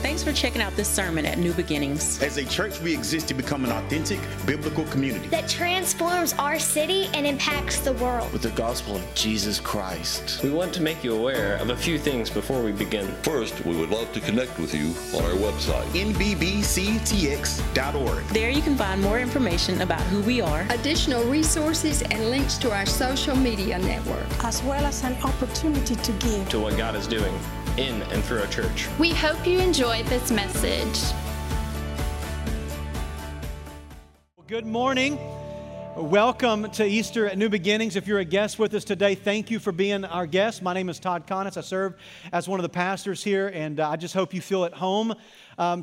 Thanks for checking out this sermon at New Beginnings. As a church, we exist to become an authentic biblical community that transforms our city and impacts the world with the gospel of Jesus Christ. We want to make you aware of a few things before we begin. First, we would love to connect with you on our website, nbbctx.org. There you can find more information about who we are, additional resources, and links to our social media network, as well as an opportunity to give to what God is doing in and through our church. We hope you enjoyed this message. Good morning. Welcome to Easter at New Beginnings. If you're a guest with us today, thank you for being our guest. My name is Todd Conness. I serve as one of the pastors here, and I just hope you feel at home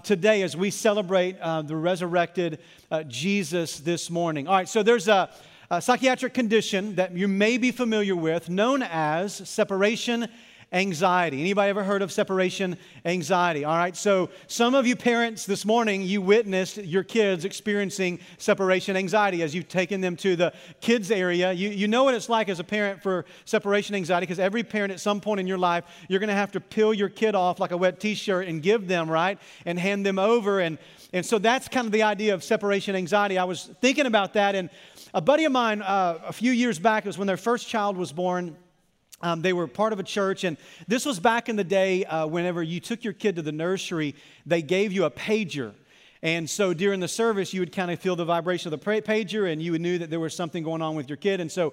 today as we celebrate the resurrected Jesus this morning. All right, so there's a psychiatric condition that you may be familiar with known as separation anxiety. Anybody ever heard of separation anxiety? All right, so some of you parents this morning, you witnessed your kids experiencing separation anxiety as you've taken them to the kids area. You know what it's like as a parent for separation anxiety, because every parent at some point in your life, you're going to have to peel your kid off like a wet t-shirt and give them, right, and hand them over. And so that's kind of the idea of separation anxiety. I was thinking about that, and a buddy of mine a few years back, it was when their first child was born. They were part of a church, and this was back in the day whenever you took your kid to the nursery, they gave you a pager. And so during the service, you would kind of feel the vibration of the pager, and you knew that there was something going on with your kid. And so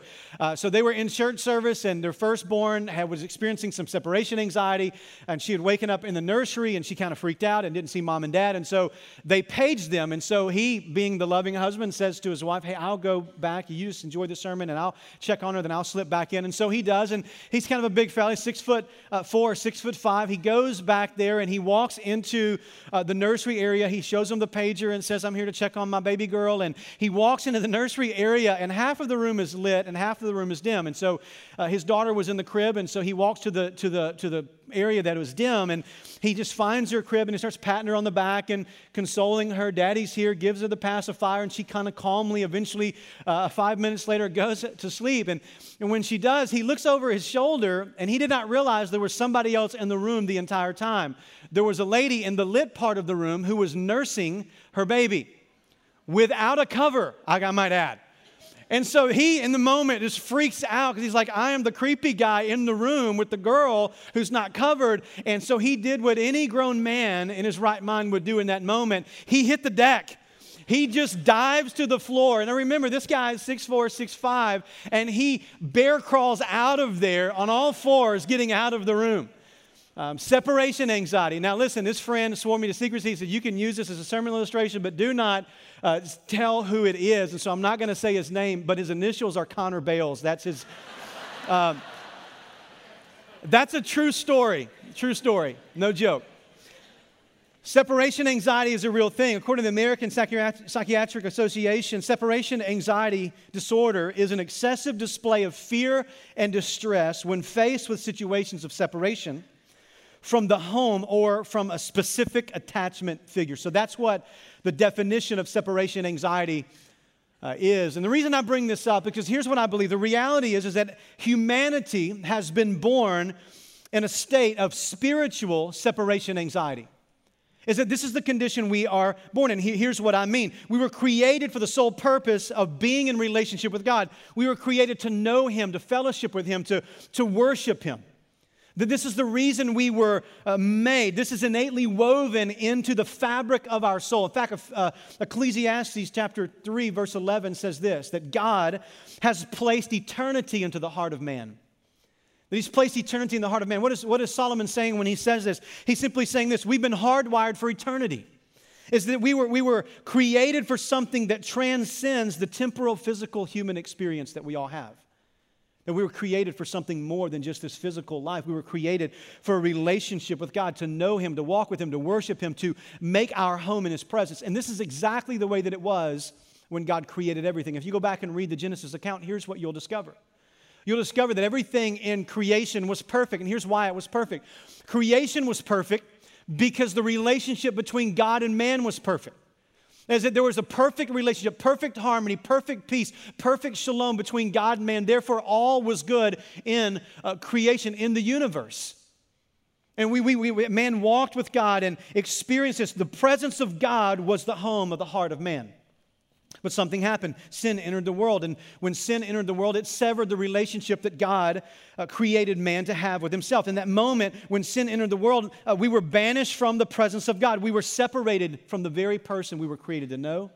they were in church service, and their firstborn was experiencing some separation anxiety, and she had waken up in the nursery, and she kind of freaked out and didn't see mom and dad. And so they paged them. And so he, being the loving husband, says to his wife, "Hey, I'll go back. You just enjoy the sermon, and I'll check on her, then I'll slip back in." And so he does, and he's kind of a big fella. He's 6'4", 6'5". He goes back there, and he walks into the nursery area. He shows them the pager and says, "I'm here to check on my baby girl." And he walks into the nursery area, and half of the room is lit and half of the room is dim. And so his daughter was in the crib, and so he walks to the area that was dim, and he just finds her crib, and he starts patting her on the back and consoling her. "Daddy's here," gives her the pacifier, and she kind of calmly, eventually 5 minutes later, goes to sleep. And when she does, he looks over his shoulder, and he did not realize there was somebody else in the room the entire time. There was a lady in the lit part of the room who was nursing her baby without a cover, I might add. And so he, in the moment, just freaks out because he's like, "I am the creepy guy in the room with the girl who's not covered." And so he did what any grown man in his right mind would do in that moment. He hit the deck. He just dives to the floor. And I remember this guy is 6'4", 6'5", and he bear crawls out of there on all fours, getting out of the room. Separation anxiety. Now listen, this friend swore me to secrecy. He said, "You can use this as a sermon illustration, but do not tell who it is." And so I'm not going to say his name, but his initials are Connor Bales. That's his. That's a true story. True story. No joke. Separation anxiety is a real thing. According to the American Psychiatric Association, separation anxiety disorder is an excessive display of fear and distress when faced with situations of separation from the home or from a specific attachment figure. So that's what the definition of separation anxiety is. And the reason I bring this up, because here's what I believe. The reality is that humanity has been born in a state of spiritual separation anxiety. Is that this is the condition we are born in. Here's what I mean. We were created for the sole purpose of being in relationship with God. We were created to know Him, to fellowship with Him, to worship Him. That this is the reason we were made. This is innately woven into the fabric of our soul. In fact, Ecclesiastes chapter 3, verse 11 says this, that God has placed eternity into the heart of man. That He's placed eternity in the heart of man. What is Solomon saying when he says this? He's simply saying this, we've been hardwired for eternity. Is that we were created for something that transcends the temporal, physical, human experience that we all have. That we were created for something more than just this physical life. We were created for a relationship with God, to know Him, to walk with Him, to worship Him, to make our home in His presence. And this is exactly the way that it was when God created everything. If you go back and read the Genesis account, here's what you'll discover. You'll discover that everything in creation was perfect, and here's why it was perfect. Creation was perfect because the relationship between God and man was perfect. As that there was a perfect relationship, perfect harmony, perfect peace, perfect shalom between God and man. Therefore, all was good in creation, in the universe. And man walked with God and experienced this. The presence of God was the home of the heart of man. But something happened. Sin entered the world. And when sin entered the world, it severed the relationship that God created man to have with himself. In that moment, when sin entered the world, we were banished from the presence of God. We were separated from the very person we were created to know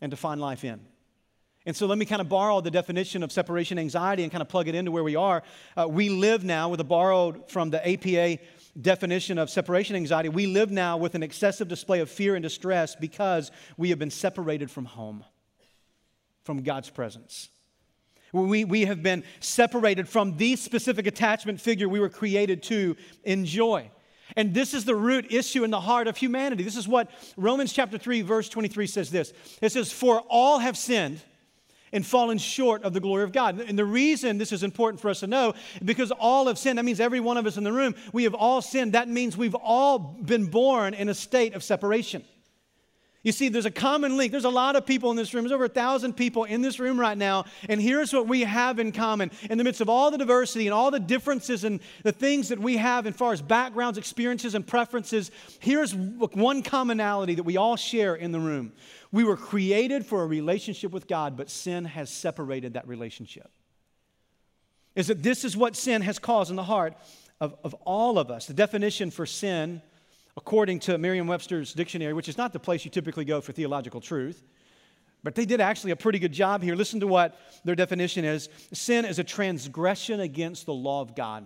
and to find life in. And so let me kind of borrow the definition of separation anxiety and kind of plug it into where we are. We live now with a borrowed from the APA definition of separation anxiety. We live now with an excessive display of fear and distress because we have been separated from home, from God's presence. We have been separated from the specific attachment figure we were created to enjoy. And this is the root issue in the heart of humanity. This is what Romans chapter 3, verse 23 says this. It says, "For all have sinned and fallen short of the glory of God." And the reason this is important for us to know, because all have sinned, that means every one of us in the room, we have all sinned. That means we've all been born in a state of separation. You see, there's a common link. There's a lot of people in this room. There's over 1,000 people in this room right now. And here's what we have in common. In the midst of all the diversity and all the differences and the things that we have as far as backgrounds, experiences, and preferences, here's one commonality that we all share in the room. We were created for a relationship with God, but sin has separated that relationship. Is that this is what sin has caused in the heart of all of us. The definition for sin, according to Merriam-Webster's dictionary, which is not the place you typically go for theological truth, but they did actually a pretty good job here. Listen to what their definition is. Sin is a transgression against the law of God.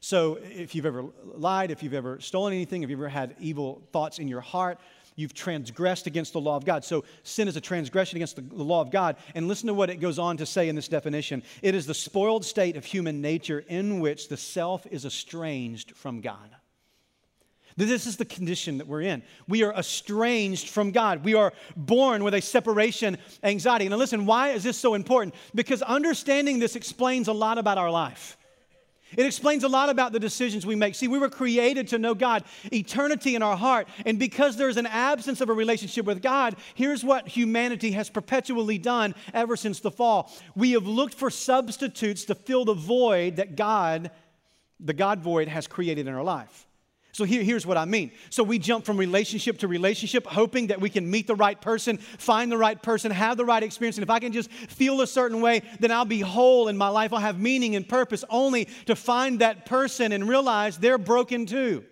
So if you've ever lied, if you've ever stolen anything, if you've ever had evil thoughts in your heart, you've transgressed against the law of God. So sin is a transgression against the law of God. And listen to what it goes on to say in this definition. It is the spoiled state of human nature in which the self is estranged from God. This is the condition that we're in. We are estranged from God. We are born with a separation anxiety. Now listen, why is this so important? Because understanding this explains a lot about our life. It explains a lot about the decisions we make. See, we were created to know God, eternity in our heart. And because there's an absence of a relationship with God, here's what humanity has perpetually done ever since the fall. We have looked for substitutes to fill the void that God, the God void, has created in our life. So here's what I mean. So we jump from relationship to relationship, hoping that we can meet the right person, find the right person, have the right experience. And if I can just feel a certain way, then I'll be whole in my life. I'll have meaning and purpose, only to find that person and realize they're broken too.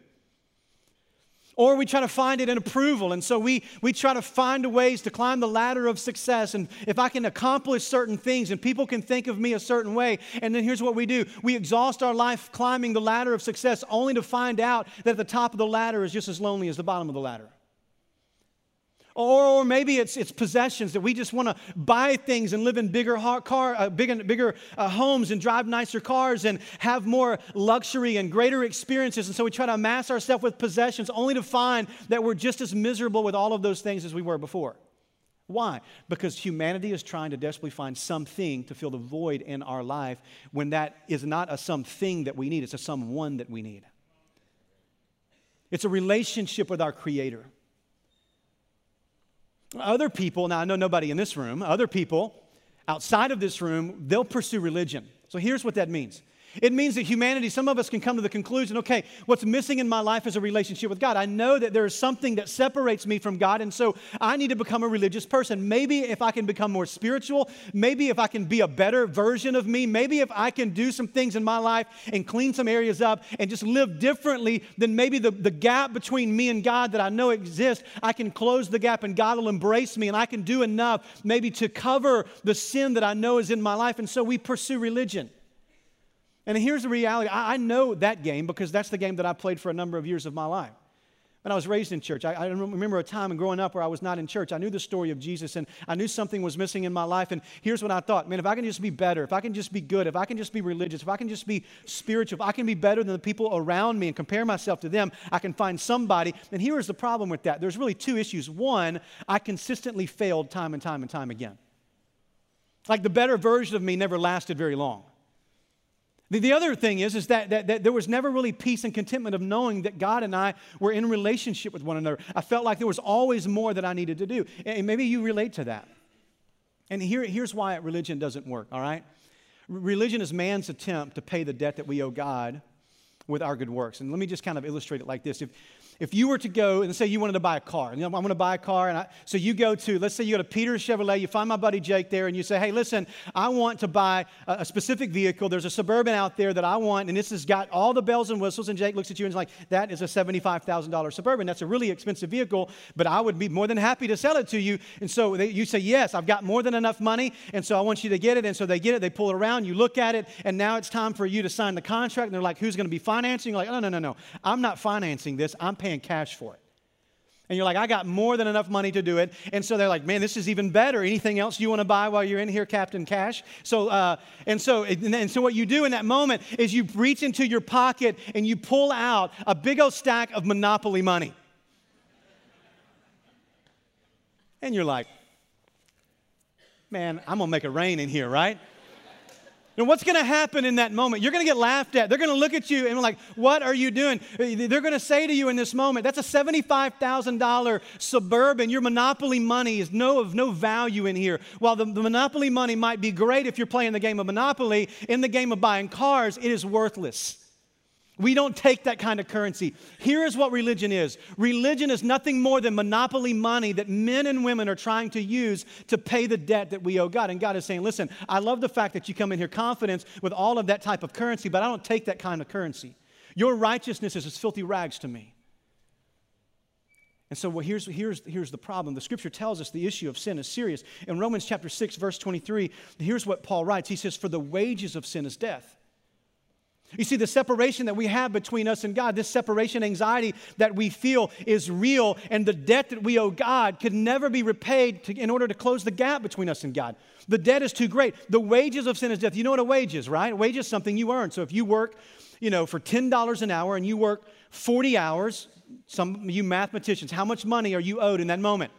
Or we try to find it in approval. And so we try to find ways to climb the ladder of success. And if I can accomplish certain things and people can think of me a certain way, and then here's what we do. We exhaust our life climbing the ladder of success only to find out that the top of the ladder is just as lonely as the bottom of the ladder. Or maybe it's possessions, that we just want to buy things and live in bigger homes and drive nicer cars and have more luxury and greater experiences. And so we try to amass ourselves with possessions only to find that we're just as miserable with all of those things as we were before. Why? Because humanity is trying to desperately find something to fill the void in our life when that is not a something that we need. It's a someone that we need. It's a relationship with our Creator. Other people, now I know nobody in this room, other people outside of this room, they'll pursue religion. So here's what that means. It means that humanity, some of us can come to the conclusion, okay, what's missing in my life is a relationship with God. I know that there is something that separates me from God, and so I need to become a religious person. Maybe if I can become more spiritual, maybe if I can be a better version of me, maybe if I can do some things in my life and clean some areas up and just live differently, then maybe the gap between me and God that I know exists, I can close the gap and God will embrace me and I can do enough maybe to cover the sin that I know is in my life. And so we pursue religion. And here's the reality. I know that game because that's the game that I played for a number of years of my life. When I was raised in church, I remember a time growing up where I was not in church. I knew the story of Jesus, and I knew something was missing in my life. And here's what I thought. Man, if I can just be better, if I can just be good, if I can just be religious, if I can just be spiritual, if I can be better than the people around me and compare myself to them, I can find somebody. And here is the problem with that. There's really two issues. One, I consistently failed time and time again. Like the better version of me never lasted very long. The other thing is that there was never really peace and contentment of knowing that God and I were in relationship with one another. I felt like there was always more that I needed to do. And maybe you relate to that. And here's why religion doesn't work, all right? Religion is man's attempt to pay the debt that we owe God with our good works. And let me just kind of illustrate it like this. If you were to go and say you wanted to buy a car, and I'm going to buy a car, and so you go to, let's say you go to Peter's Chevrolet, you find my buddy Jake there, and you say, hey, listen, I want to buy a specific vehicle. There's a Suburban out there that I want, and this has got all the bells and whistles, and Jake looks at you and is like, that is a $75,000 Suburban. That's a really expensive vehicle, but I would be more than happy to sell it to you. And so you say, yes, I've got more than enough money, and so I want you to get it. And so they get it, they pull it around, you look at it, and now it's time for you to sign the contract. And they're like, who's going to be financing? You're like, no, I'm not financing this. I'm paying cash for it. And you're like, I got more than enough money to do it. And so they're like, man, this is even better. Anything else you want to buy while you're in here, Captain Cash? So what you do in that moment is you reach into your pocket and you pull out a big old stack of Monopoly money. And you're like, man, I'm going to make it rain in here, right? And what's going to happen in that moment? You're going to get laughed at. They're going to look at you and be like, what are you doing? They're going to say to you in this moment, that's a $75,000 Suburban. Your Monopoly money is of no value in here. While the Monopoly money might be great if you're playing the game of Monopoly, in the game of buying cars, it is worthless. We don't take that kind of currency. Here is what religion is. Religion is nothing more than Monopoly money that men and women are trying to use to pay the debt that we owe God. And God is saying, listen, I love the fact that you come in here confident with all of that type of currency, but I don't take that kind of currency. Your righteousness is as filthy rags to me. And so here's the problem. The Scripture tells us the issue of sin is serious. In Romans chapter 6, verse 23, here's what Paul writes. He says, for the wages of sin is death. You see, the separation that we have between us and God, this separation anxiety that we feel is real, and the debt that we owe God could never be repaid in order to close the gap between us and God. The debt is too great. The wages of sin is death. You know what a wage is, right? A wage is something you earn. So if you work, for $10 an hour and you work 40 hours, some of you mathematicians, how much money are you owed in that moment?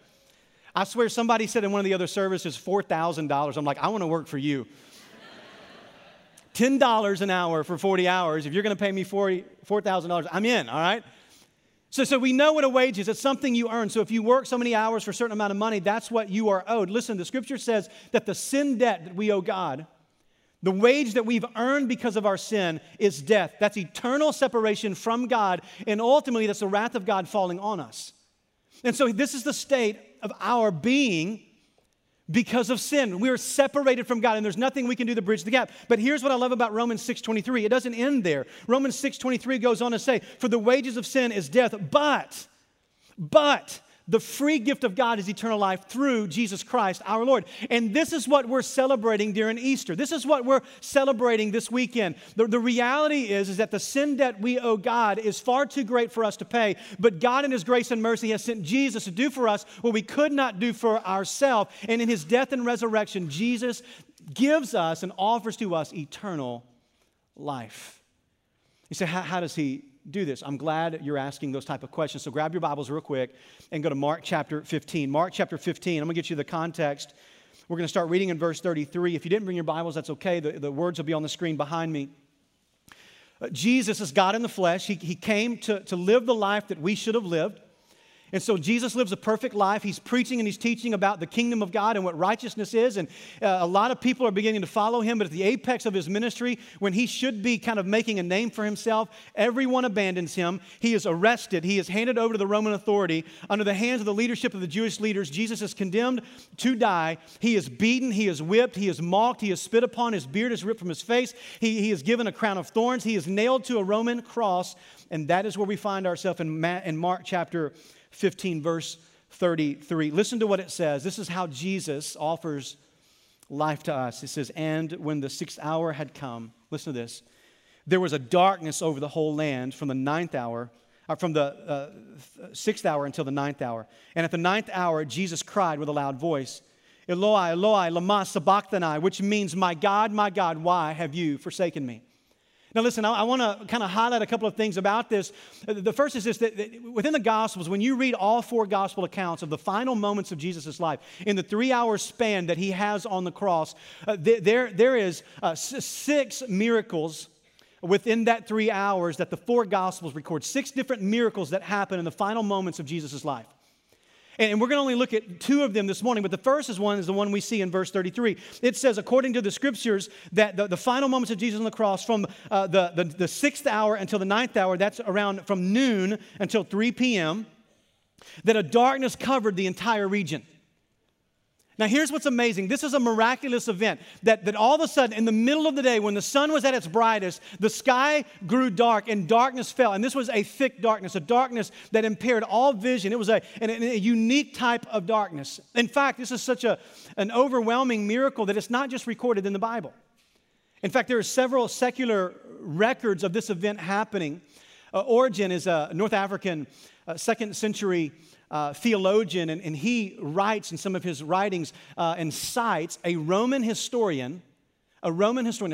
I swear somebody said in one of the other services, $4,000. I'm like, I want to work for you. $10 an hour for 40 hours. If you're going to pay me $4,000, I'm in, all right? So we know what a wage is. It's something you earn. So if you work so many hours for a certain amount of money, that's what you are owed. Listen, the Scripture says that the sin debt that we owe God, the wage that we've earned because of our sin, is death. That's eternal separation from God, and ultimately that's the wrath of God falling on us. And so this is the state of our being because of sin. We are separated from God, and there's nothing we can do to bridge the gap. But here's what I love about Romans 6:23. It doesn't end there. Romans 6:23 goes on to say, for the wages of sin is death, but the free gift of God is eternal life through Jesus Christ our Lord. And this is what we're celebrating during Easter. This is what we're celebrating this weekend. The reality is that the sin debt we owe God is far too great for us to pay, but God in His grace and mercy has sent Jesus to do for us what we could not do for ourselves. And in His death and resurrection, Jesus gives us and offers to us eternal life. You say, how does He do this? I'm glad you're asking those type of questions. So grab your Bibles real quick and go to Mark chapter 15. Mark chapter 15. I'm going to get you the context. We're going to start reading in verse 33. If you didn't bring your Bibles, that's okay. The words will be on the screen behind me. Jesus is God in the flesh. He came to live the life that we should have lived. And so Jesus lives a perfect life. He's preaching and he's teaching about the kingdom of God and what righteousness is. And a lot of people are beginning to follow him. But at the apex of his ministry, when he should be kind of making a name for himself, everyone abandons him. He is arrested. He is handed over to the Roman authority. Under the hands of the leadership of the Jewish leaders, Jesus is condemned to die. He is beaten. He is whipped. He is mocked. He is spit upon. His beard is ripped from his face. He is given a crown of thorns. He is nailed to a Roman cross. And that is where we find ourselves in Mark chapter 15, verse 33. Listen to what it says. This is how Jesus offers life to us. It says, and when the sixth hour had come, listen to this, there was a darkness over the whole land from the sixth hour until the ninth hour. And at the ninth hour, Jesus cried with a loud voice, Eloi, Eloi, lama sabachthani, which means, my God, why have you forsaken me? Now listen, I want to kind of highlight a couple of things about this. The first is this, that within the Gospels, when you read all four Gospel accounts of the final moments of Jesus' life, in the 3-hour span that he has on the cross, there is 6 miracles within that 3 hours that the four Gospels record, 6 different miracles that happen in the final moments of Jesus' life. And we're going to only look at two of them this morning, but the first is the one we see in verse 33. It says, according to the Scriptures, that the final moments of Jesus on the cross, from the 6th hour until the 9th hour, that's around from noon until 3 p.m., that a darkness covered the entire region. Now, here's what's amazing. This is a miraculous event that all of a sudden, in the middle of the day, when the sun was at its brightest, the sky grew dark and darkness fell. And this was a thick darkness, a darkness that impaired all vision. It was a unique type of darkness. In fact, this is such an overwhelming miracle that it's not just recorded in the Bible. In fact, there are several secular records of this event happening. Origen is a North African 2nd century theologian, and he writes in some of his writings and cites a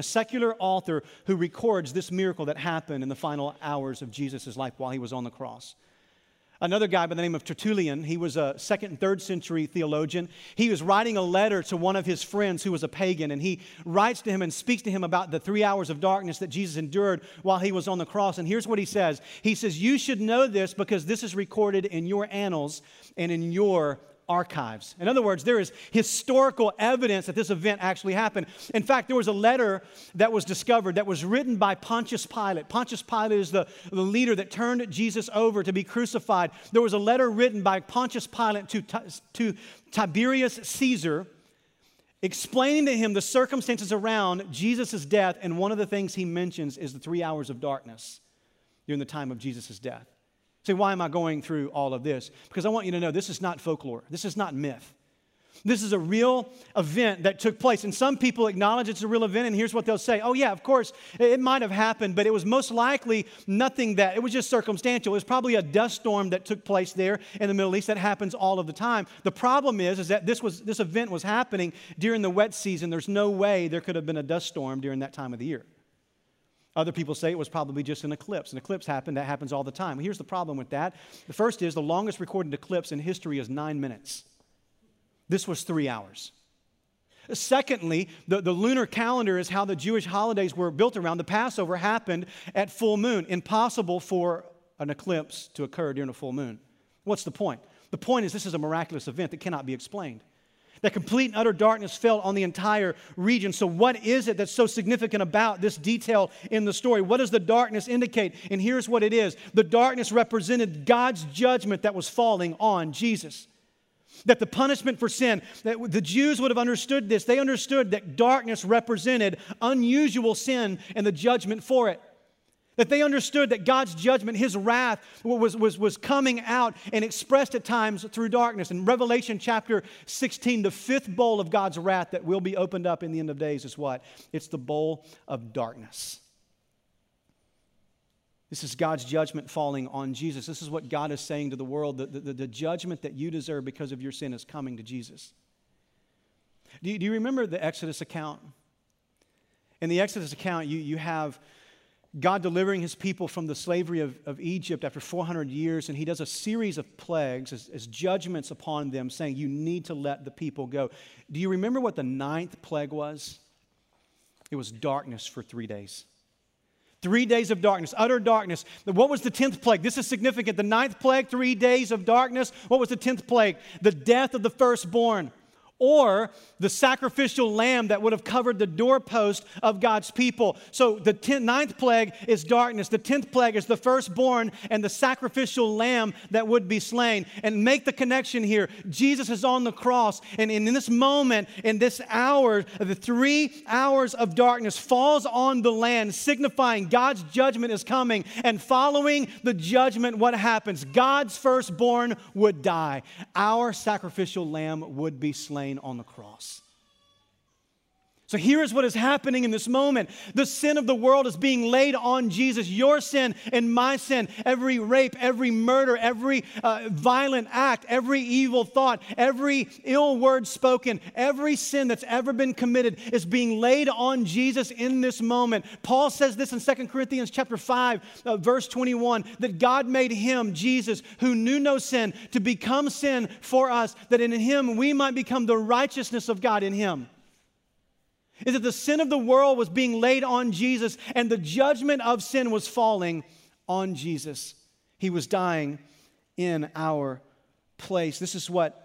secular author who records this miracle that happened in the final hours of Jesus' life while he was on the cross. Another guy by the name of Tertullian, he was a 2nd and 3rd century theologian. He was writing a letter to one of his friends who was a pagan, and he writes to him and speaks to him about the 3 hours of darkness that Jesus endured while he was on the cross. And here's what he says. He says, you should know this because this is recorded in your annals and in your archives. In other words, there is historical evidence that this event actually happened. In fact, there was a letter that was discovered that was written by Pontius Pilate. Pontius Pilate is the leader that turned Jesus over to be crucified. There was a letter written by Pontius Pilate to Tiberius Caesar, explaining to him the circumstances around Jesus' death, and one of the things he mentions is the 3 hours of darkness during the time of Jesus' death. Say, why am I going through all of this? Because I want you to know this is not folklore. This is not myth. This is a real event that took place. And some people acknowledge it's a real event, and here's what they'll say. Oh, yeah, of course, it might have happened, but it was most likely nothing that, it was just circumstantial. It was probably a dust storm that took place there in the Middle East. That happens all of the time. The problem is that this event was happening during the wet season. There's no way there could have been a dust storm during that time of the year. Other people say it was probably just an eclipse. An eclipse happened. That happens all the time. Here's the problem with that. The first is the longest recorded eclipse in history is 9 minutes. This was 3 hours. Secondly, the lunar calendar is how the Jewish holidays were built around. The Passover happened at full moon. Impossible for an eclipse to occur during a full moon. What's the point? The point is this is a miraculous event that cannot be explained. That complete and utter darkness fell on the entire region. So what is it that's so significant about this detail in the story? What does the darkness indicate? And here's what it is. The darkness represented God's judgment that was falling on Jesus. That the punishment for sin, that the Jews would have understood this. They understood that darkness represented unusual sin and the judgment for it. That they understood that God's judgment, His wrath, was coming out and expressed at times through darkness. In Revelation chapter 16, the 5th bowl of God's wrath that will be opened up in the end of days is what? It's the bowl of darkness. This is God's judgment falling on Jesus. This is what God is saying to the world. The judgment that you deserve because of your sin is coming to Jesus. Do you remember the Exodus account? In the Exodus account, you have God delivering His people from the slavery of Egypt after 400 years, and He does a series of plagues as judgments upon them, saying, you need to let the people go. Do you remember what the 9th plague was? It was darkness for 3 days. 3 days of darkness, utter darkness. What was the 10th plague? This is significant. The 9th plague, 3 days of darkness. What was the 10th plague? The death of the firstborn, or the sacrificial lamb that would have covered the doorpost of God's people. So the 9th plague is darkness. The 10th plague is the firstborn and the sacrificial lamb that would be slain. And make the connection here. Jesus is on the cross, and in this moment, in this hour, the 3 hours of darkness falls on the land, signifying God's judgment is coming. And following the judgment, what happens? God's firstborn would die. Our sacrificial lamb would be slain on the cross. So here is what is happening in this moment. The sin of the world is being laid on Jesus. Your sin and my sin, every rape, every murder, every violent act, every evil thought, every ill word spoken, every sin that's ever been committed is being laid on Jesus in this moment. Paul says this in 2 Corinthians chapter 5, verse 21, that God made Him, Jesus, who knew no sin, to become sin for us, that in Him we might become the righteousness of God in Him. Is that the sin of the world was being laid on Jesus, and the judgment of sin was falling on Jesus. He was dying in our place. This is what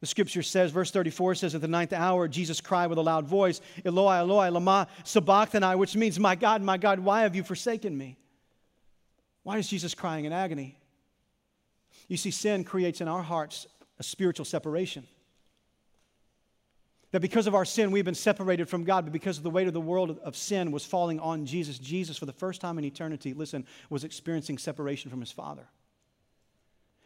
the scripture says, verse 34 says, at the ninth hour, Jesus cried with a loud voice, Eloi, Eloi, lama sabachthani, which means, my God, why have you forsaken me? Why is Jesus crying in agony? You see, sin creates in our hearts a spiritual separation. That because of our sin, we've been separated from God, but because of the weight of the world of sin was falling on Jesus, Jesus, for the first time in eternity, listen, was experiencing separation from his Father.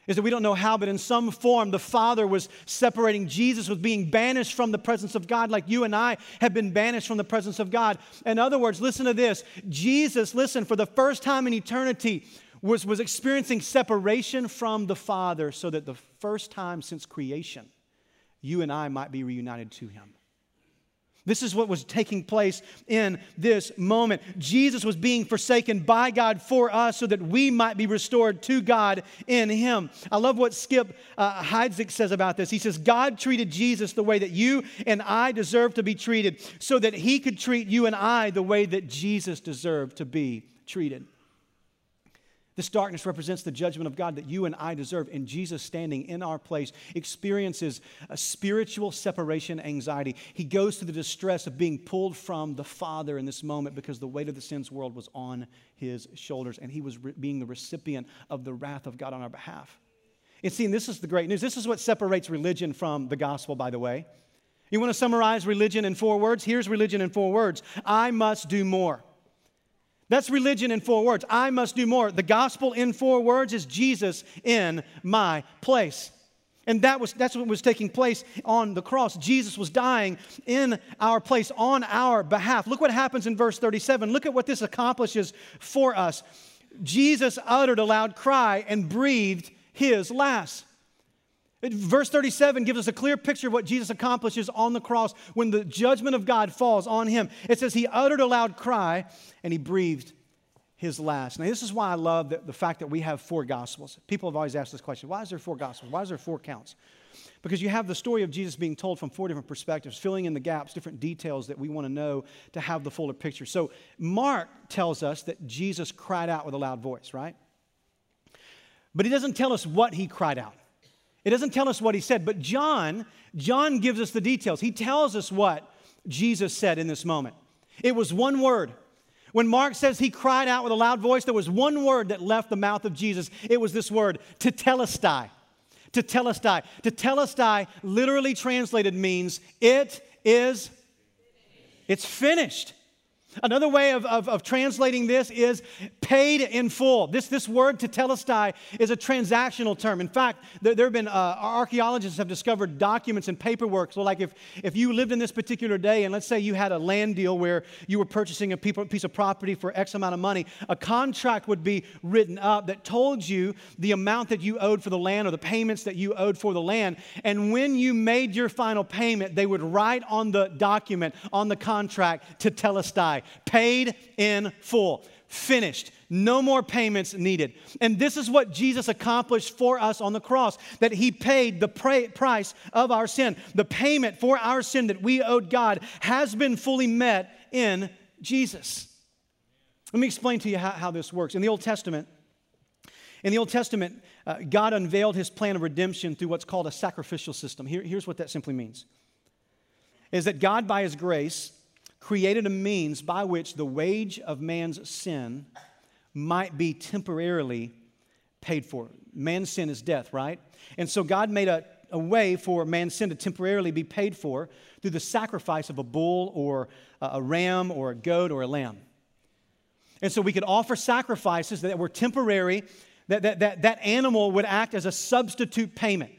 Is that we don't know how, but in some form, the Father was separating. Jesus was being banished from the presence of God like you and I have been banished from the presence of God. In other words, listen to this. Jesus, listen, for the first time in eternity, was experiencing separation from the Father so that the first time since creation, you and I might be reunited to him. This is what was taking place in this moment. Jesus was being forsaken by God for us so that we might be restored to God in him. I love what Skip Heidsick says about this. He says, God treated Jesus the way that you and I deserve to be treated so that he could treat you and I the way that Jesus deserved to be treated. This darkness represents the judgment of God that you and I deserve, and Jesus, standing in our place, experiences a spiritual separation anxiety. He goes through the distress of being pulled from the Father in this moment because the weight of the sin's world was on his shoulders, and he was being the recipient of the wrath of God on our behalf. And see, and this is the great news. This is what separates religion from the gospel, by the way. You want to summarize religion in four words? Here's religion in four words. I must do more. That's religion in four words. I must do more. The gospel in four words is Jesus in my place. And that's what was taking place on the cross. Jesus was dying in our place, on our behalf. Look what happens in verse 37. Look at what this accomplishes for us. Jesus uttered a loud cry and breathed his last. Verse 37 gives us a clear picture of what Jesus accomplishes on the cross when the judgment of God falls on him. It says he uttered a loud cry and he breathed his last. Now, this is why I love the fact that we have four gospels. People have always asked this question, why is there four gospels? Why is there four counts? Because you have the story of Jesus being told from four different perspectives, filling in the gaps, different details that we want to know to have the fuller picture. So Mark tells us that Jesus cried out with a loud voice, right? But he doesn't tell us what he cried out. It doesn't tell us what he said, but John gives us the details. He tells us what Jesus said in this moment. It was one word. When Mark says he cried out with a loud voice, there was one word that left the mouth of Jesus. It was this word, tetelestai. Tetelestai. Tetelestai literally translated means it is, it's finished. Another way of translating this is paid in full. This word tetelestai is a transactional term. In fact, there have been archaeologists have discovered documents and paperwork. So like if you lived in this particular day and let's say you had a land deal where you were purchasing a piece of property for X amount of money, a contract would be written up that told you the amount that you owed for the land or the payments that you owed for the land. And when you made your final payment, they would write on the document, on the contract, tetelestai. Paid in full. Finished. No more payments needed. And this is what Jesus accomplished for us on the cross, that he paid the price of our sin. The payment for our sin that we owed God has been fully met in Jesus. Let me explain to you how this works. In the Old Testament, God unveiled his plan of redemption through what's called a sacrificial system. Here's what that simply means, is that God, by his grace, created a means by which the wage of man's sin might be temporarily paid for. Man's sin is death, right? And so God made a way for man's sin to temporarily be paid for through the sacrifice of a bull or a ram or a goat or a lamb. And so we could offer sacrifices that were temporary, that animal would act as a substitute payment.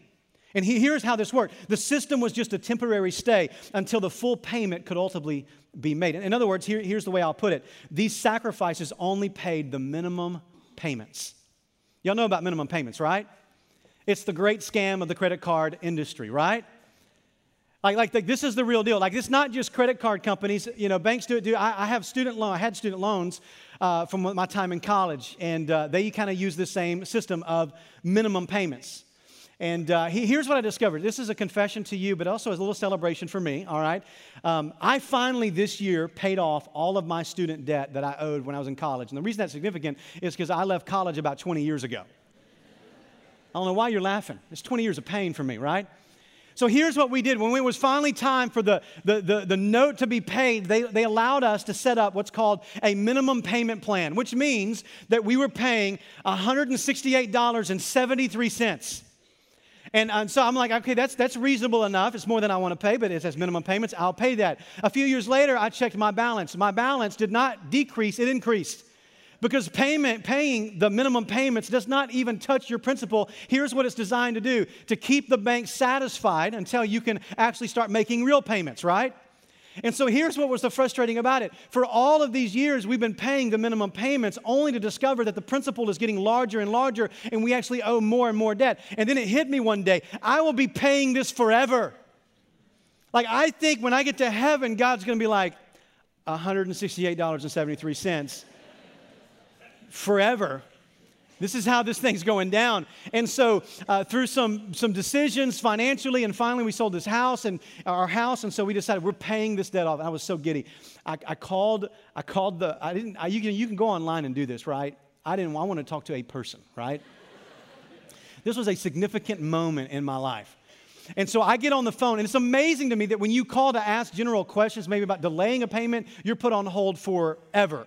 And here's how this worked. The system was just a temporary stay until the full payment could ultimately be made. In other words, here's the way I'll put it. These sacrifices only paid the minimum payments. Y'all know about minimum payments, right? It's the great scam of the credit card industry, right? Like this is the real deal. Like, it's not just credit card companies. You know, banks do it. I had student loans from my time in college, and they kind of use the same system of minimum payments. And here's what I discovered. This is a confession to you, but also is a little celebration for me, all right? I finally this year paid off all of my student debt that I owed when I was in college. And the reason that's significant is because I left college about 20 years ago. I don't know why you're laughing. It's 20 years of pain for me, right? So here's what we did. When it was finally time for the note to be paid, they allowed us to set up what's called a minimum payment plan, which means that we were paying $168.73. And so I'm like, okay, that's reasonable enough. It's more than I want to pay, but it says minimum payments. I'll pay that. A few years later, I checked my balance. My balance did not decrease. It increased. Because paying the minimum payments does not even touch your principal. Here's what it's designed to do: to keep the bank satisfied until you can actually start making real payments, right? And so here's what was so frustrating about it. For all of these years, we've been paying the minimum payments only to discover that the principal is getting larger and larger, and we actually owe more and more debt. And then it hit me one day. I will be paying this forever. Like, I think when I get to heaven, God's going to be like, $168.73 forever. This is how this thing's going down. And so through some decisions financially, and finally we sold this house, and our house, and so we decided we're paying this debt off. And I was so giddy. You can go online and do this, right? I want to talk to a person, right? This was a significant moment in my life. And so I get on the phone, and it's amazing to me that when you call to ask general questions, maybe about delaying a payment, you're put on hold forever.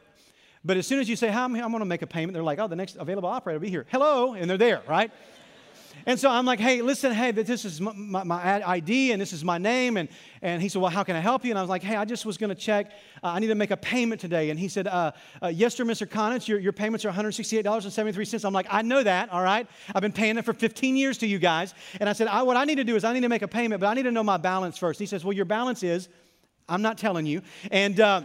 But as soon as you say, I'm going to make a payment, they're like, oh, the next available operator will be here. Hello, and they're there, right? And so I'm like, hey, listen, hey, this is my ID, and this is my name. And he said, well, how can I help you? And I was like, hey, I just was going to check. I need to make a payment today. And he said, yes, sir, Mr. Conness, your payments are $168.73. I'm like, I know that, all right? I've been paying that for 15 years to you guys. And I said, what I need to do is I need to make a payment, but I need to know my balance first. He says, well, your balance is, I'm not telling you. And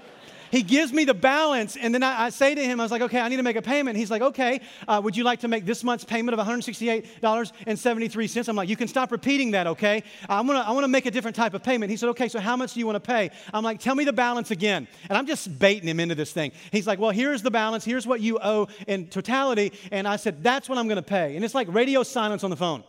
he gives me the balance, and then I say to him, I was like, okay, I need to make a payment. He's like, okay, would you like to make this month's payment of $168.73? I'm like, you can stop repeating that, okay? I want to make a different type of payment. He said, okay, so how much do you want to pay? I'm like, tell me the balance again. And I'm just baiting him into this thing. He's like, well, here's the balance. Here's what you owe in totality. And I said, that's what I'm going to pay. And it's like radio silence on the phone.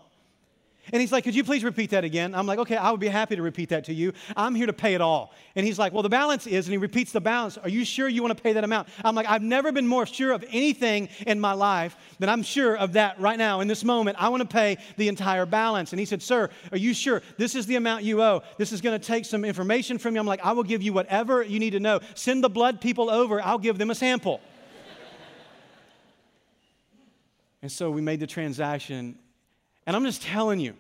And he's like, could you please repeat that again? I'm like, okay, I would be happy to repeat that to you. I'm here to pay it all. And he's like, well, the balance is, and he repeats the balance. Are you sure you want to pay that amount? I'm like, I've never been more sure of anything in my life than I'm sure of that right now. In this moment, I want to pay the entire balance. And he said, sir, are you sure? This is the amount you owe. This is going to take some information from you. I'm like, I will give you whatever you need to know. Send the blood people over. I'll give them a sample. And so we made the transaction. And I'm just telling you,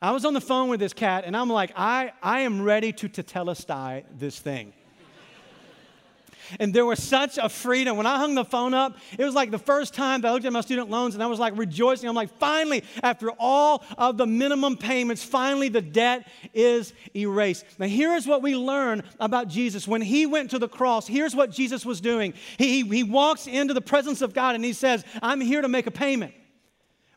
I was on the phone with this cat, and I'm like, I am ready to Tetelestai this thing. And there was such a freedom. When I hung the phone up, it was like the first time that I looked at my student loans, and I was like rejoicing. I'm like, finally, after all of the minimum payments, finally the debt is erased. Now, here's what we learn about Jesus. When he went to the cross, here's what Jesus was doing. He walks into the presence of God, and he says, I'm here to make a payment.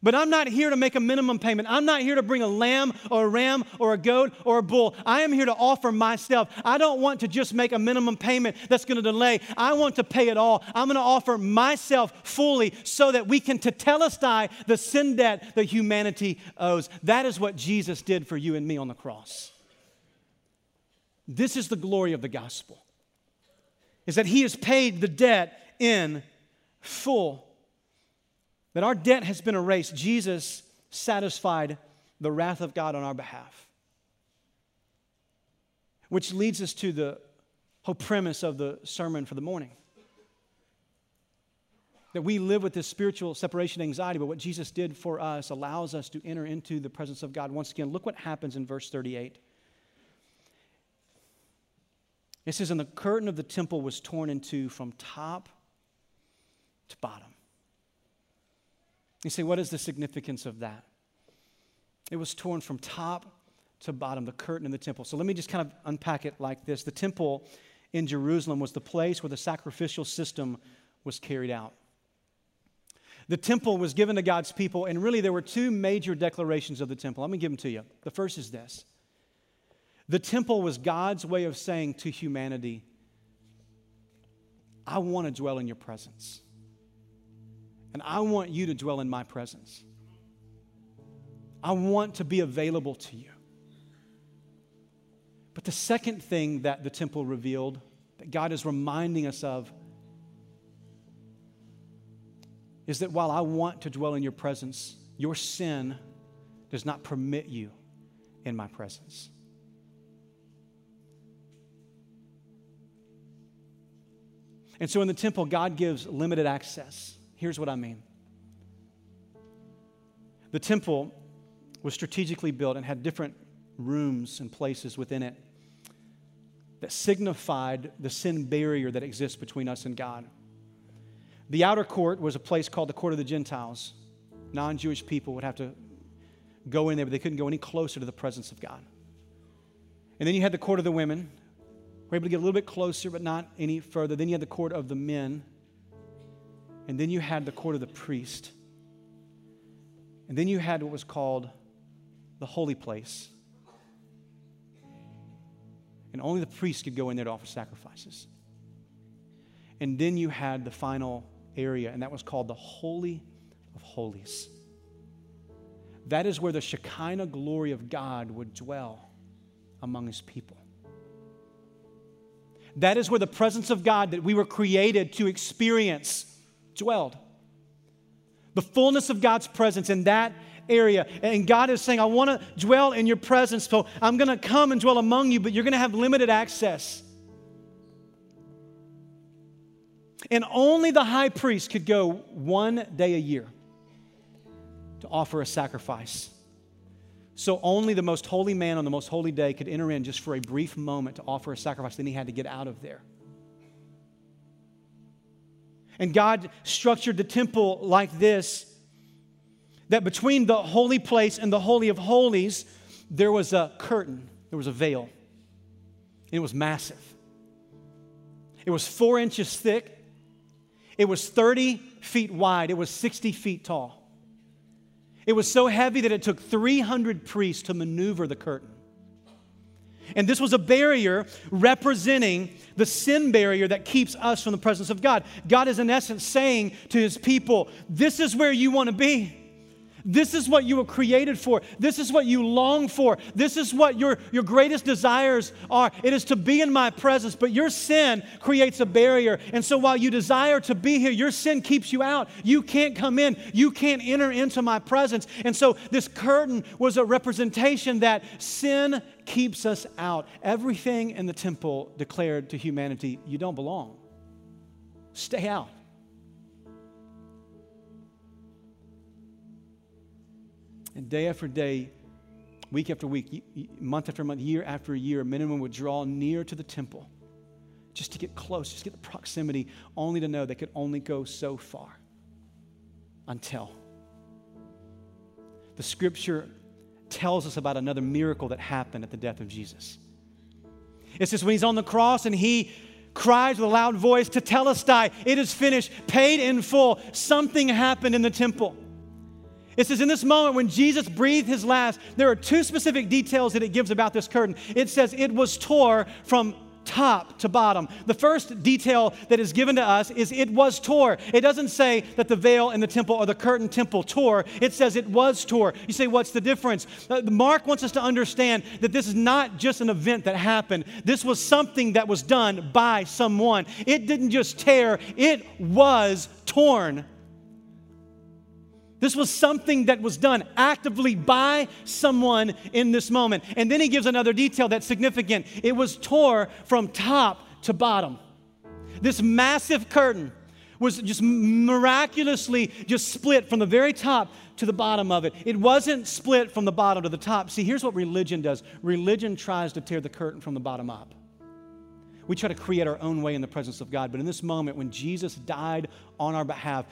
But I'm not here to make a minimum payment. I'm not here to bring a lamb or a ram or a goat or a bull. I am here to offer myself. I don't want to just make a minimum payment that's going to delay. I want to pay it all. I'm going to offer myself fully so that we can Tetelestai the sin debt that humanity owes. That is what Jesus did for you and me on the cross. This is the glory of the gospel, is that he has paid the debt in full. That our debt has been erased. Jesus satisfied the wrath of God on our behalf. Which leads us to the whole premise of the sermon for the morning. That we live with this spiritual separation anxiety, but what Jesus did for us allows us to enter into the presence of God. Once again, look what happens in verse 38. It says, and the curtain of the temple was torn in two from top to bottom. You say, what is the significance of that? It was torn from top to bottom, the curtain in the temple. So let me just kind of unpack it like this. The temple in Jerusalem was the place where the sacrificial system was carried out. The temple was given to God's people, and really there were two major declarations of the temple. Let me give them to you. The first is this. The temple was God's way of saying to humanity, I want to dwell in your presence. And I want you to dwell in my presence. I want to be available to you. But the second thing that the temple revealed, that God is reminding us of, is that while I want to dwell in your presence, Your sin does not permit you in my presence. And so in the temple, God gives limited access. Here's what I mean. The temple was strategically built and had different rooms and places within it that signified the sin barrier that exists between us and God. The outer court was a place called the court of the Gentiles. Non-Jewish people would have to go in there, but they couldn't go any closer to the presence of God. And then you had the court of the women. We're able to get a little bit closer, but not any further. Then you had the court of the men. And then you had the court of the priest. And then you had what was called the holy place. And only the priest could go in there to offer sacrifices. And then you had the final area, and that was called the Holy of Holies. That is where the Shekinah glory of God would dwell among his people. That is where the presence of God that we were created to experience dwelled. The fullness of God's presence in that area. And God is saying, I want to dwell in your presence, so I'm going to come and dwell among you, but you're going to have limited access. And only the high priest could go one day a year to offer a sacrifice. So only the most holy man on the most holy day could enter in just for a brief moment to offer a sacrifice. Then he had to get out of there. And God structured the temple like this, that between the holy place and the Holy of Holies, there was a curtain, there was a veil. And it was massive. It was 4 inches thick. It was 30 feet wide. It was 60 feet tall. It was so heavy that it took 300 priests to maneuver the curtain. And this was a barrier representing the sin barrier that keeps us from the presence of God. God is in essence saying to his people, this is where you want to be. This is what you were created for. This is what you long for. This is what your greatest desires are. It is to be in my presence, but your sin creates a barrier. And so while you desire to be here, your sin keeps you out. You can't come in. You can't enter into my presence. And so this curtain was a representation that sin keeps us out. Everything in the temple declared to humanity, you don't belong. Stay out. And day after day, week after week, month after month, year after year, men and women would draw near to the temple just to get close, just to get the proximity, only to know they could only go so far until. The scripture tells us about another miracle that happened at the death of Jesus. It says when he's on the cross and he cries with a loud voice, "Tetelestai," it is finished, paid in full. Something happened in the temple. It says in this moment when Jesus breathed his last, there are two specific details that it gives about this curtain. It says it was torn from top to bottom. The first detail that is given to us is it was torn. It doesn't say that the veil in the temple or the curtain temple tore. It says it was torn. You say, what's the difference? Mark wants us to understand that this is not just an event that happened. This was something that was done by someone. It didn't just tear. It was torn. This was something that was done actively by someone in this moment. And then he gives another detail that's significant. It was torn from top to bottom. This massive curtain was just miraculously just split from the very top to the bottom of it. It wasn't split from the bottom to the top. See, here's what religion does. Religion tries to tear the curtain from the bottom up. We try to create our own way in the presence of God. But in this moment, when Jesus died on our behalf,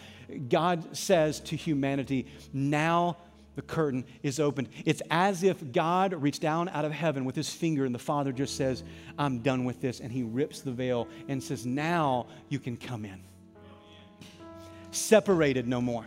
God says to humanity, now the curtain is opened. It's as if God reached down out of heaven with his finger and the Father just says, I'm done with this. And he rips the veil and says, now you can come in. Separated no more.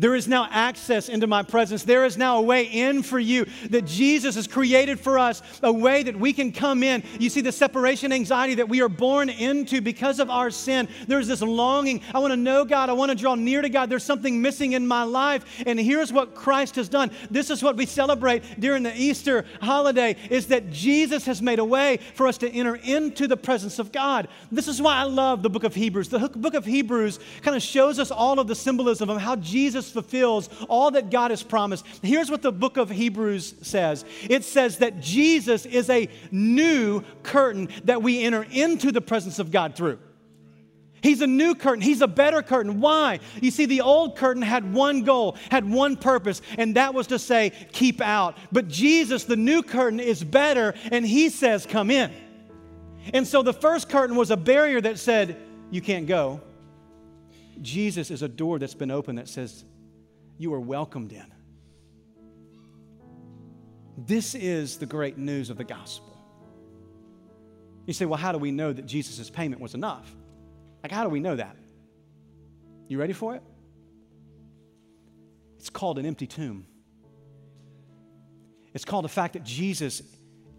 There is now access into my presence. There is now a way in for you that Jesus has created for us, a way that we can come in. You see the separation anxiety that we are born into because of our sin. There's this longing. I want to know God. I want to draw near to God. There's something missing in my life. And here's what Christ has done. This is what we celebrate during the Easter holiday, is that Jesus has made a way for us to enter into the presence of God. This is why I love the book of Hebrews. The book of Hebrews kind of shows us all of the symbolism of how Jesus Jesus fulfills all that God has promised. Here's what the book of Hebrews says. It says that Jesus is a new curtain that we enter into the presence of God through. He's a new curtain. He's a better curtain. Why? You see, the old curtain had one goal, had one purpose, and that was to say, keep out. But Jesus, the new curtain, is better, and he says, come in. And so the first curtain was a barrier that said, you can't go. Jesus is a door that's been opened that says, you are welcomed in. This is the great news of the gospel. You say, well, how do we know that Jesus' payment was enough? Like, how do we know that? You ready for it? It's called an empty tomb. It's called the fact that Jesus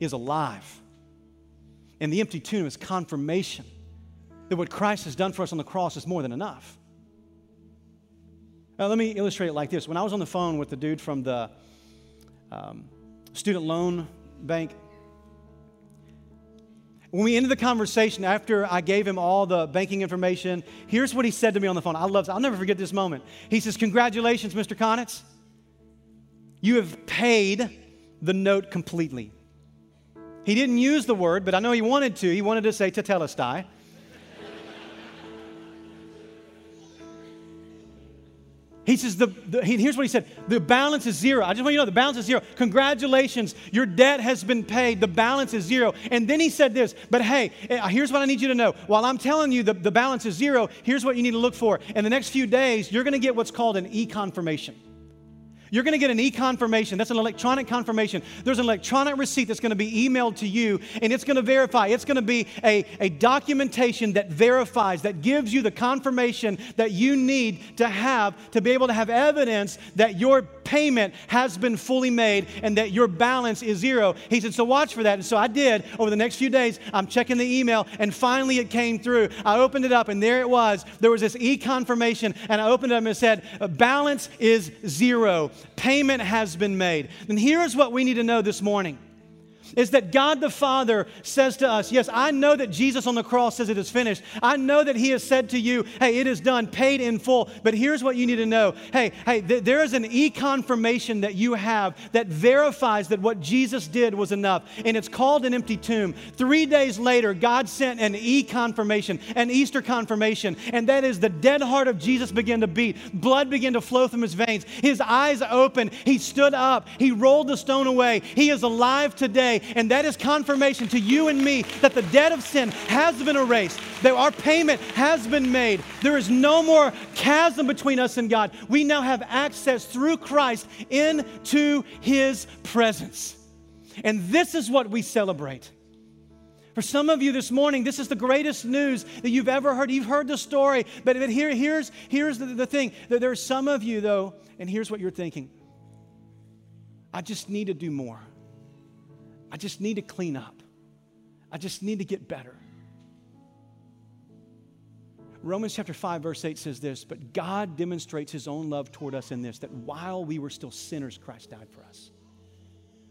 is alive. And the empty tomb is confirmation that what Christ has done for us on the cross is more than enough. Now, let me illustrate it like this. When I was on the phone with the dude from the student loan bank, when we ended the conversation, after I gave him all the banking information, here's what he said to me on the phone. I love this. I'll never forget this moment. He says, congratulations, Mr. Conness. You have paid the note completely. He didn't use the word, but I know he wanted to. He wanted to say tetelestai. He says, here's what he said, the balance is zero. I just want you to know the balance is zero. Congratulations, your debt has been paid. The balance is zero. And then he said this, but hey, here's what I need you to know. While I'm telling you the balance is zero, here's what you need to look for. In the next few days, you're going to get what's called an e-confirmation. You're going to get an e-confirmation. That's an electronic confirmation. There's an electronic receipt that's going to be emailed to you, and it's going to verify. It's going to be a documentation that verifies, that gives you the confirmation that you need to be able to have evidence that your payment has been fully made and that your balance is zero. He said, so watch for that. And so I did. Over the next few days, I'm checking the email, and finally it came through. I opened it up, and there it was. There was this e-confirmation, and I opened it up, and it said, balance is zero. Payment has been made. And here's what we need to know this morning, is that God the Father says to us, yes, I know that Jesus on the cross says it is finished. I know that he has said to you, hey, it is done, paid in full. But here's what you need to know. There is an e-confirmation that you have that verifies that what Jesus did was enough. And it's called an empty tomb. 3 days later, God sent an e-confirmation, an Easter confirmation. And that is the dead heart of Jesus began to beat. Blood began to flow from his veins. His eyes opened. He stood up. He rolled the stone away. He is alive today. And that is confirmation to you and me that the debt of sin has been erased, that our payment has been made. There is no more chasm between us and God. We now have access through Christ into his presence. And this is what we celebrate. For some of you this morning, this is the greatest news that you've ever heard. You've heard the story, but here's the thing. There are some of you, though, and here's what you're thinking. I just need to do more. I just need to clean up. I just need to get better. Romans chapter 5, verse 8 says this, but God demonstrates his own love toward us in this, that while we were still sinners, Christ died for us.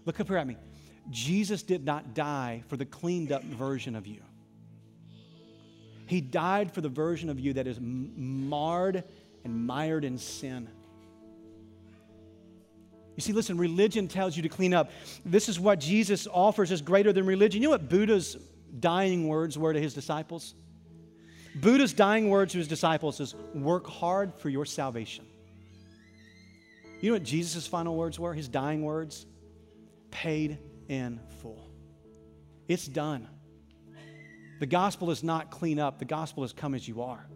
Look up here at me. Jesus did not die for the cleaned up version of you. He died for the version of you that is marred and mired in sin. You see, listen, religion tells you to clean up. This is what Jesus offers is greater than religion. You know what Buddha's dying words were to his disciples? Buddha's dying words to his disciples is, work hard for your salvation. You know what Jesus' final words were, his dying words? Paid in full. It's done. The gospel is not clean up. The gospel is come as you are.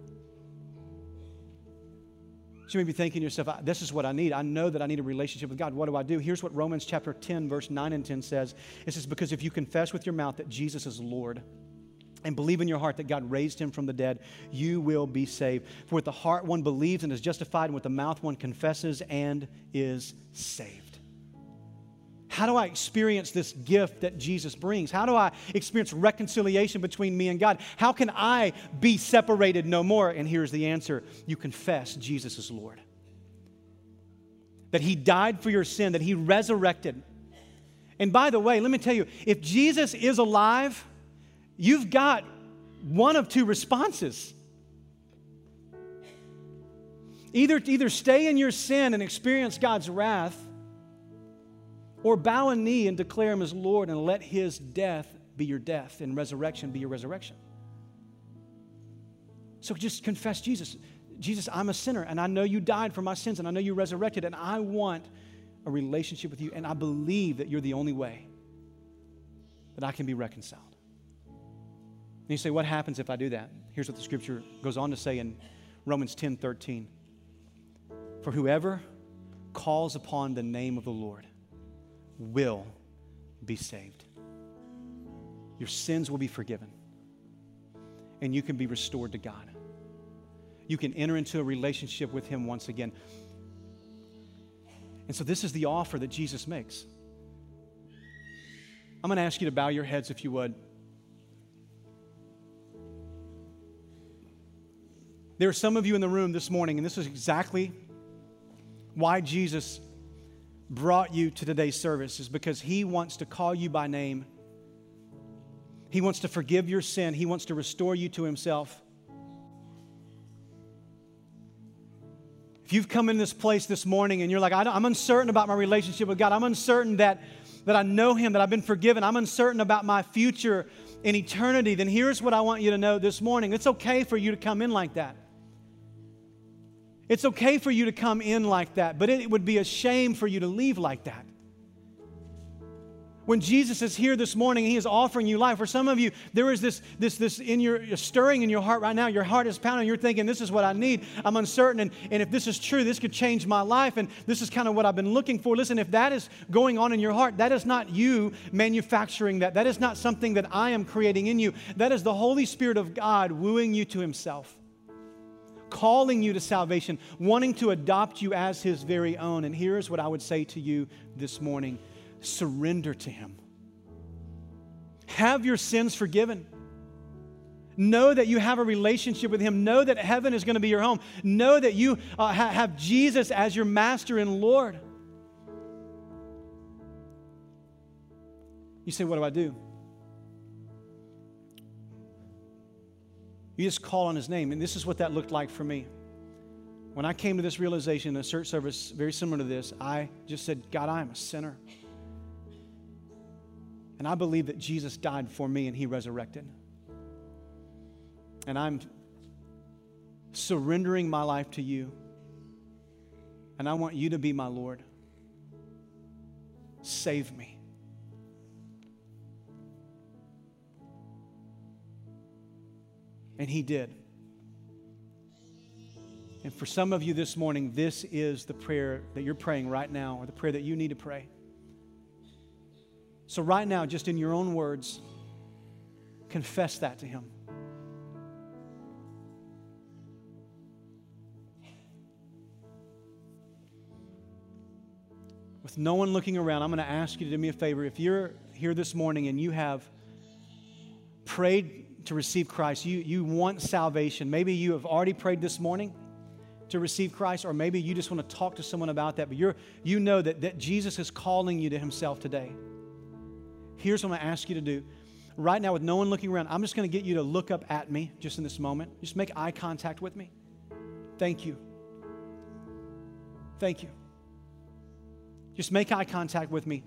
You may be thinking to yourself, this is what I need. I know that I need a relationship with God. What do I do? Here's what Romans chapter 10, verse 9 and 10 says. It says, because if you confess with your mouth that Jesus is Lord and believe in your heart that God raised him from the dead, you will be saved. For with the heart one believes and is justified, and with the mouth one confesses and is saved. How do I experience this gift that Jesus brings? How do I experience reconciliation between me and God? How can I be separated no more? And here's the answer. You confess Jesus is Lord. That he died for your sin, that he resurrected. And by the way, let me tell you, if Jesus is alive, you've got one of two responses. Either stay in your sin and experience God's wrath, or bow a knee and declare Him as Lord and let His death be your death and resurrection be your resurrection. So just confess Jesus. Jesus, I'm a sinner, and I know You died for my sins, and I know You resurrected, and I want a relationship with You, and I believe that You're the only way that I can be reconciled. And you say, what happens if I do that? Here's what the Scripture goes on to say in Romans 10:13. For whoever calls upon the name of the Lord will be saved. Your sins will be forgiven, and you can be restored to God. You can enter into a relationship with Him once again. And so this is the offer that Jesus makes. I'm going to ask you to bow your heads if you would. There are some of you in the room this morning, and this is exactly why Jesus brought you to today's service, is because He wants to call you by name. He wants to forgive your sin. He wants to restore you to Himself. If you've come in this place this morning and you're like, I'm uncertain about my relationship with God. I'm uncertain that I know Him, that I've been forgiven. I'm uncertain about my future in eternity. Then here's what I want you to know this morning. It's okay for you to come in like that. It's okay for you to come in like that, but it would be a shame for you to leave like that. When Jesus is here this morning, He is offering you life. For some of you, there is this in your stirring in your heart right now. Your heart is pounding. You're thinking, this is what I need. I'm uncertain, and if this is true, this could change my life, and this is kind of what I've been looking for. Listen, if that is going on in your heart, that is not you manufacturing that. That is not something that I am creating in you. That is the Holy Spirit of God wooing you to Himself, calling you to salvation, wanting to adopt you as His very own. And here's what I would say to you this morning. Surrender to Him. Have your sins forgiven. Know that you have a relationship with Him. Know that heaven is going to be your home. Know that you have Jesus as your master and Lord. You say, what do I do? You just call on His name. And this is what that looked like for me. When I came to this realization in a church service very similar to this, I just said, God, I am a sinner. And I believe that Jesus died for me and He resurrected. And I'm surrendering my life to You. And I want You to be my Lord. Save me. And He did. And for some of you this morning, this is the prayer that you're praying right now, or the prayer that you need to pray. So right now, just in your own words, confess that to Him. With no one looking around, I'm going to ask you to do me a favor. If you're here this morning and you have prayed to receive Christ, you want salvation. Maybe you have already prayed this morning to receive Christ, or maybe you just want to talk to someone about that, but you know that Jesus is calling you to Himself today. Here's what I'm going to ask you to do. Right now, with no one looking around, I'm just going to get you to look up at me just in this moment. Just make eye contact with me. Thank you. Thank you. Just make eye contact with me.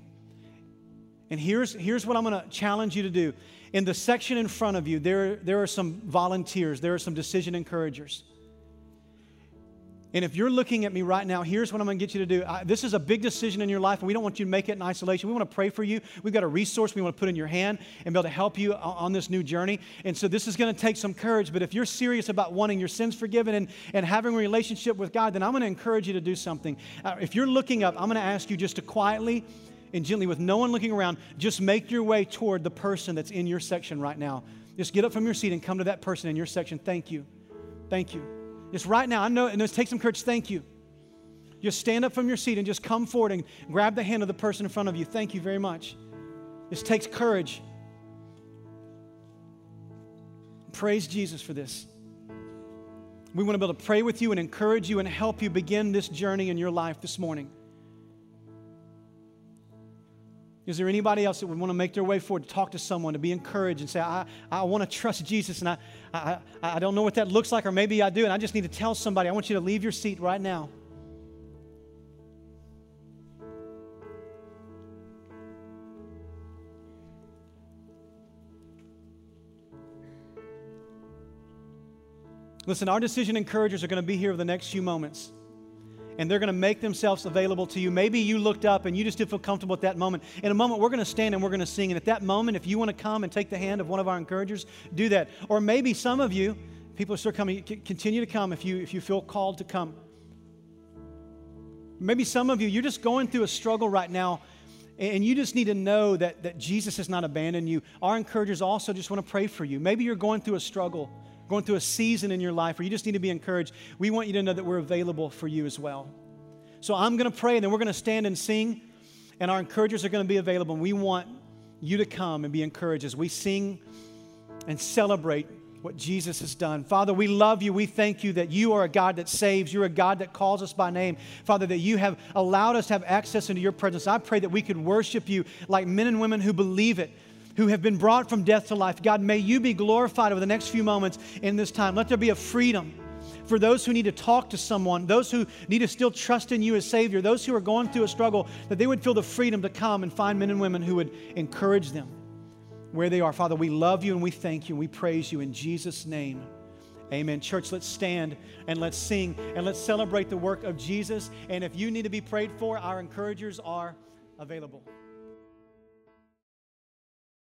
And here's what I'm going to challenge you to do. In the section in front of you, there are some volunteers. There are some decision encouragers. And if you're looking at me right now, here's what I'm going to get you to do. This is a big decision in your life, and we don't want you to make it in isolation. We want to pray for you. We've got a resource we want to put in your hand and be able to help you on this new journey. And so this is going to take some courage, but if you're serious about wanting your sins forgiven and having a relationship with God, then I'm going to encourage you to do something. If you're looking up, I'm going to ask you just to quietly and gently, with no one looking around, just make your way toward the person that's in your section right now. Just get up from your seat and come to that person in your section. Thank you. Thank you. Just right now, I know, and just take some courage. Thank you. Just stand up from your seat and just come forward and grab the hand of the person in front of you. Thank you very much. This takes courage. Praise Jesus for this. We want to be able to pray with you and encourage you and help you begin this journey in your life this morning. Is there anybody else that would want to make their way forward, to talk to someone, to be encouraged and say, I want to trust Jesus, and I don't know what that looks like, or maybe I do, and I just need to tell somebody. I want you to leave your seat right now. Listen, our decision encouragers are going to be here over the next few moments, and they're going to make themselves available to you. Maybe you looked up and you just didn't feel comfortable at that moment. In a moment, we're going to stand and we're going to sing. And at that moment, if you want to come and take the hand of one of our encouragers, do that. Or maybe some of you, people are still coming, continue to come if you feel called to come. Maybe some of you, you're just going through a struggle right now, and you just need to know that Jesus has not abandoned you. Our encouragers also just want to pray for you. Maybe you're going through a struggle, going through a season in your life, or you just need to be encouraged. We want you to know that we're available for you as well. So I'm going to pray, and then we're going to stand and sing, and our encouragers are going to be available, and we want you to come and be encouraged as we sing and celebrate what Jesus has done. Father, we love you. We thank you that you are a God that saves. You're a God that calls us by name. Father, that you have allowed us to have access into your presence. I pray that we could worship you like men and women who believe it, who have been brought from death to life. God, may you be glorified over the next few moments in this time. Let there be a freedom for those who need to talk to someone, those who need to still trust in you as Savior, those who are going through a struggle, that they would feel the freedom to come and find men and women who would encourage them where they are. Father, we love you and we thank you and we praise you in Jesus' name. Amen. Church, let's stand and let's sing and let's celebrate the work of Jesus. And if you need to be prayed for, our encouragers are available.